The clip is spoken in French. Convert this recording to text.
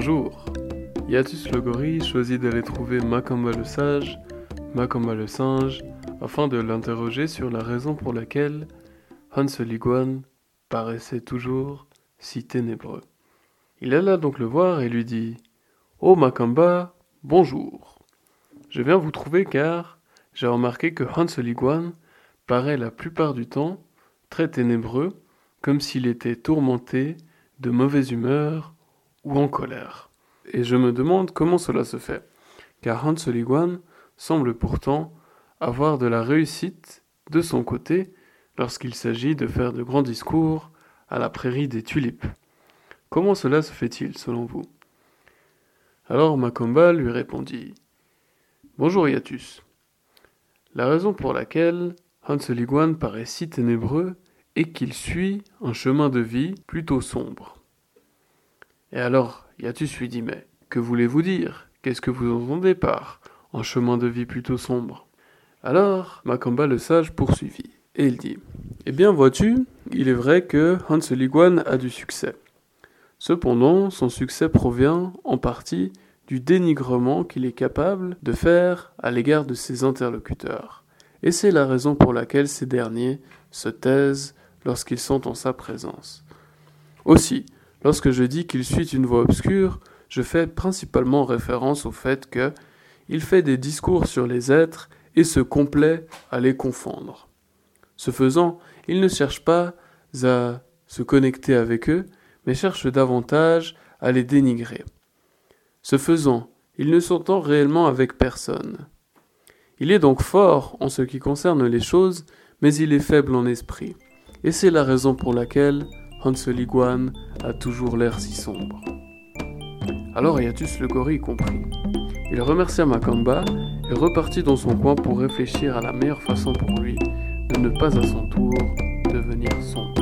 un jour, Yatus le gorille choisit d'aller trouver Makamba le singe, afin de l'interroger sur la raison pour laquelle Hans Liguane paraissait toujours si ténébreux. Il alla donc le voir et lui dit « Oh Makamba, bonjour. Je viens vous trouver car j'ai remarqué que Hans Liguane paraît la plupart du temps très ténébreux, comme s'il était tourmenté, de mauvaise humeur ou en colère. Et je me demande comment cela se fait, car Hans Liguane semble pourtant avoir de la réussite de son côté lorsqu'il s'agit de faire de grands discours à la prairie des tulipes. Comment cela se fait-il, selon vous ? » Alors Makamba lui répondit « Bonjour Yatus. La raison pour laquelle Hans Liguane paraît si ténébreux est qu'il suit un chemin de vie plutôt sombre. » Et alors Yatus lui dit « Mais que voulez-vous dire ? Qu'est-ce que vous entendez par un chemin de vie plutôt sombre ?» Alors Makamba le sage poursuivit, et il dit « Eh bien vois-tu, il est vrai que Hans Liguane a du succès. Cependant, son succès provient en partie du dénigrement qu'il est capable de faire à l'égard de ses interlocuteurs. Et c'est la raison pour laquelle ces derniers se taisent lorsqu'ils sont en sa présence. Aussi, lorsque je dis qu'il suit une voie obscure, je fais principalement référence au fait que il fait des discours sur les êtres et se complaît à les confondre. Ce faisant, il ne cherche pas à se connecter avec eux, mais cherche davantage à les dénigrer. Ce faisant, il ne s'entend réellement avec personne. Il est donc fort en ce qui concerne les choses, mais il est faible en esprit. Et c'est la raison pour laquelle Hans Liguane a toujours l'air si sombre. » Alors Yatus le gorille comprit. Il remercia Makamba et repartit dans son coin pour réfléchir à la meilleure façon pour lui de ne pas à son tour devenir sombre.